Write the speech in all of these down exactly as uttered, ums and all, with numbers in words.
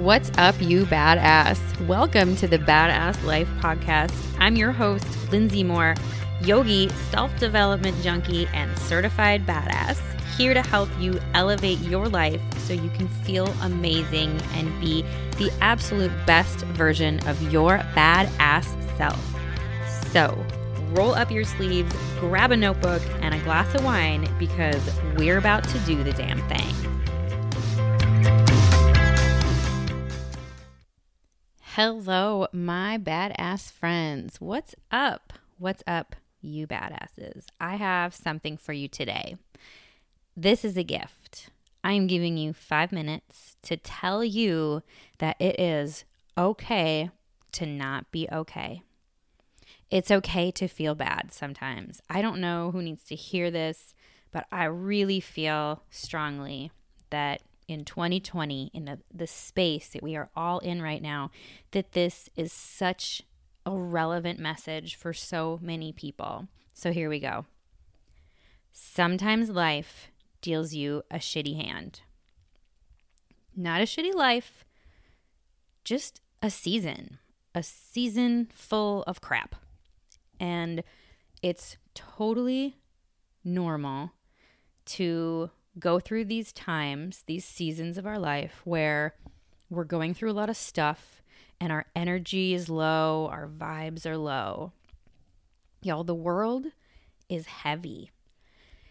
What's up, you badass? Welcome to the Badass Life Podcast. I'm your host, Lindsay Moore, yogi, self-development junkie, and certified badass, here to help you elevate your life so you can feel amazing and be the absolute best version of your badass self. So roll up your sleeves, grab a notebook, and a glass of wine because we're about to do the damn thing. Hello, my badass friends. What's up? What's up, you badasses? I have something for you today. This is a gift. I am giving you five minutes to tell you that it is okay to not be okay. It's okay to feel bad sometimes. I don't know who needs to hear this, but I really feel strongly that in twenty twenty, in the, the space that we are all in right now, that this is such a relevant message for so many people. So here we go. Sometimes life deals you a shitty hand. Not a shitty life, just a season. A season full of crap. And it's totally normal to go through these times, these seasons of our life where we're going through a lot of stuff and our energy is low, our vibes are low. Y'all, the world is heavy.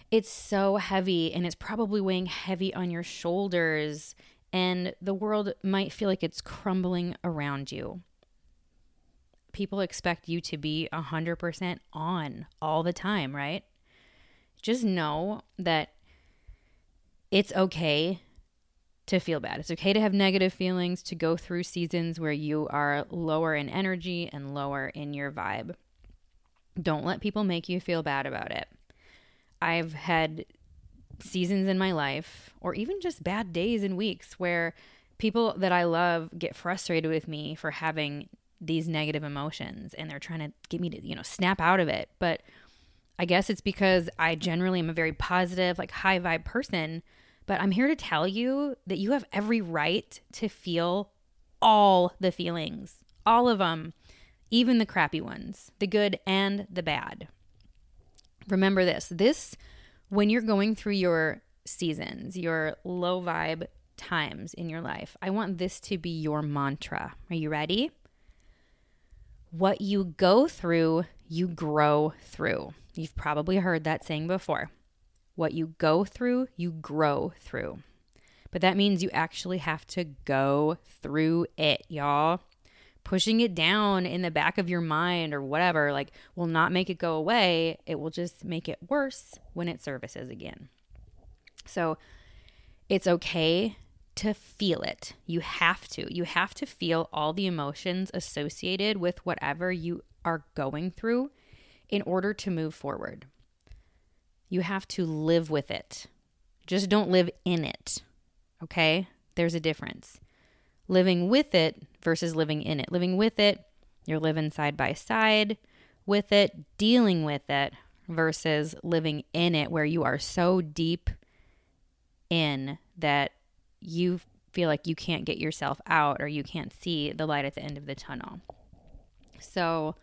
It's so heavy, and it's probably weighing heavy on your shoulders, and the world might feel like it's crumbling around you. People expect you to be one hundred percent on all the time, right? Just know that it's okay to feel bad. It's okay to have negative feelings, to go through seasons where you are lower in energy and lower in your vibe. Don't let people make you feel bad about it. I've had seasons in my life, or even just bad days and weeks, where people that I love get frustrated with me for having these negative emotions, and they're trying to get me to, you know, snap out of it. But I guess it's because I generally am a very positive, like high vibe person, but I'm here to tell you that you have every right to feel all the feelings, all of them, even the crappy ones, the good and the bad. Remember this, this, when you're going through your seasons, your low vibe times in your life, I want this to be your mantra. Are you ready? What you go through, you grow through. You've probably heard that saying before. What you go through, you grow through. But that means you actually have to go through it, y'all. Pushing it down in the back of your mind or whatever, like, will not make it go away. It will just make it worse when it surfaces again. So it's okay to feel it. You have to. You have to feel all the emotions associated with whatever you are going through in order to move forward. You have to live with it. Just don't live in it. Okay? There's a difference. Living with it versus living in it. Living with it, you're living side by side with it, dealing with it, versus living in it where you are so deep in that you feel like you can't get yourself out, or you can't see the light at the end of the tunnel. So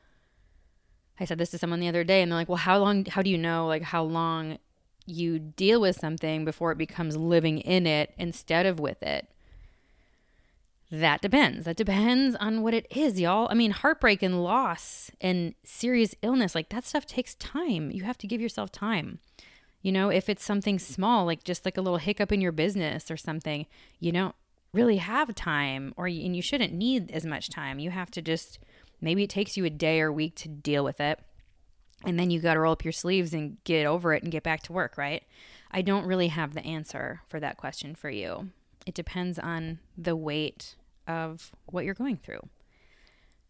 I said this to someone the other day, and they're like, well, how long, how do you know, like, how long you deal with something before it becomes living in it instead of with it? That depends. That depends on what it is, y'all. I mean, heartbreak and loss and serious illness, like, that stuff takes time. You have to give yourself time. You know, if it's something small, like just like a little hiccup in your business or something, you don't really have time, or and you shouldn't need as much time. You have to just, maybe it takes you a day or week to deal with it, and then you got to roll up your sleeves and get over it and get back to work, right? I don't really have the answer for that question for you. It depends on the weight of what you're going through.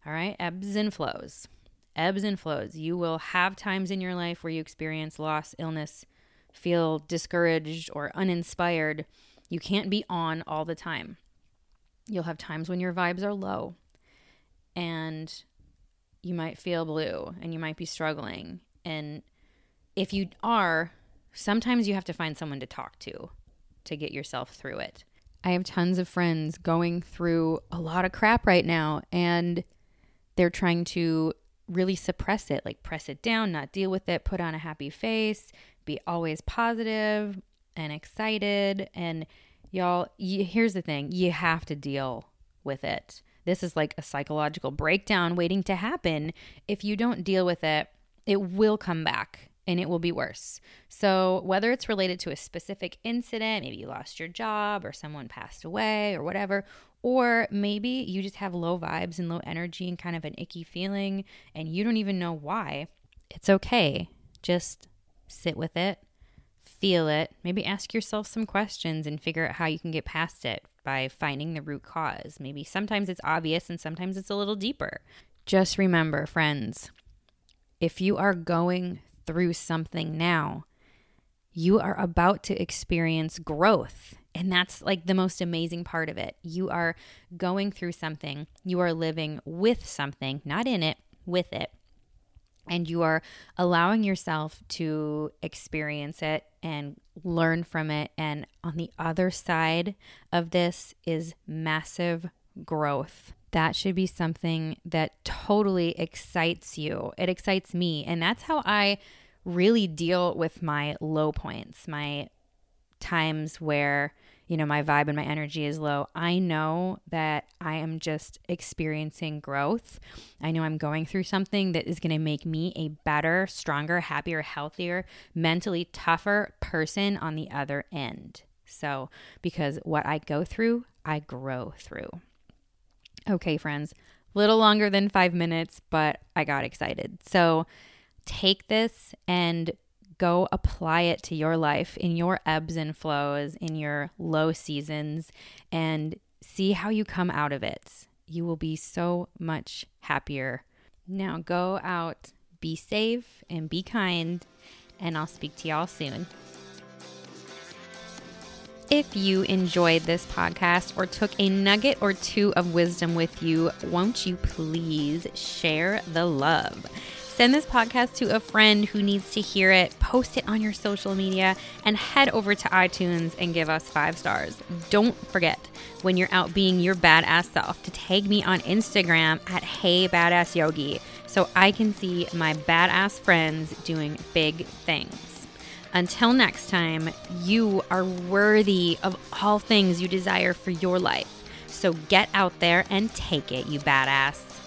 All right, ebbs and flows. Ebbs and flows. You will have times in your life where you experience loss, illness, feel discouraged or uninspired. You can't be on all the time. You'll have times when your vibes are low, and you might feel blue, and you might be struggling. And if you are, sometimes you have to find someone to talk to to get yourself through it. I have tons of friends going through a lot of crap right now, and they're trying to really suppress it, like press it down, not deal with it, put on a happy face, be always positive and excited. And y'all, you, here's the thing, you have to deal with it. This is like a psychological breakdown waiting to happen. If you don't deal with it, it will come back and it will be worse. So whether it's related to a specific incident, maybe you lost your job or someone passed away or whatever, or maybe you just have low vibes and low energy and kind of an icky feeling and you don't even know why, it's okay. Just sit with it, feel it, maybe ask yourself some questions and figure out how you can get past it by finding the root cause. Maybe sometimes it's obvious and sometimes it's a little deeper. Just remember, friends, if you are going through something now, you are about to experience growth. And that's like the most amazing part of it. You are going through something. You are living with something, not in it, with it. And you are allowing yourself to experience it and learn from it. And on the other side of this is massive growth. That should be something that totally excites you. It excites me. And that's how I really deal with my low points, my times where, you know, my vibe and my energy is low. I know that I am just experiencing growth. I know I'm going through something that is going to make me a better, stronger, happier, healthier, mentally tougher person on the other end. So, because what I go through, I grow through. Okay, friends, little longer than five minutes, but I got excited. So take this and go apply it to your life in your ebbs and flows, in your low seasons, and see how you come out of it. You will be so much happier. Now go out, be safe, and be kind, and I'll speak to y'all soon. If you enjoyed this podcast or took a nugget or two of wisdom with you, won't you please share the love? Send this podcast to a friend who needs to hear it, post it on your social media, and head over to iTunes and give us five stars. Don't forget, when you're out being your badass self, to tag me on Instagram at HeyBadassYogi so I can see my badass friends doing big things. Until next time, you are worthy of all things you desire for your life. So get out there and take it, you badass.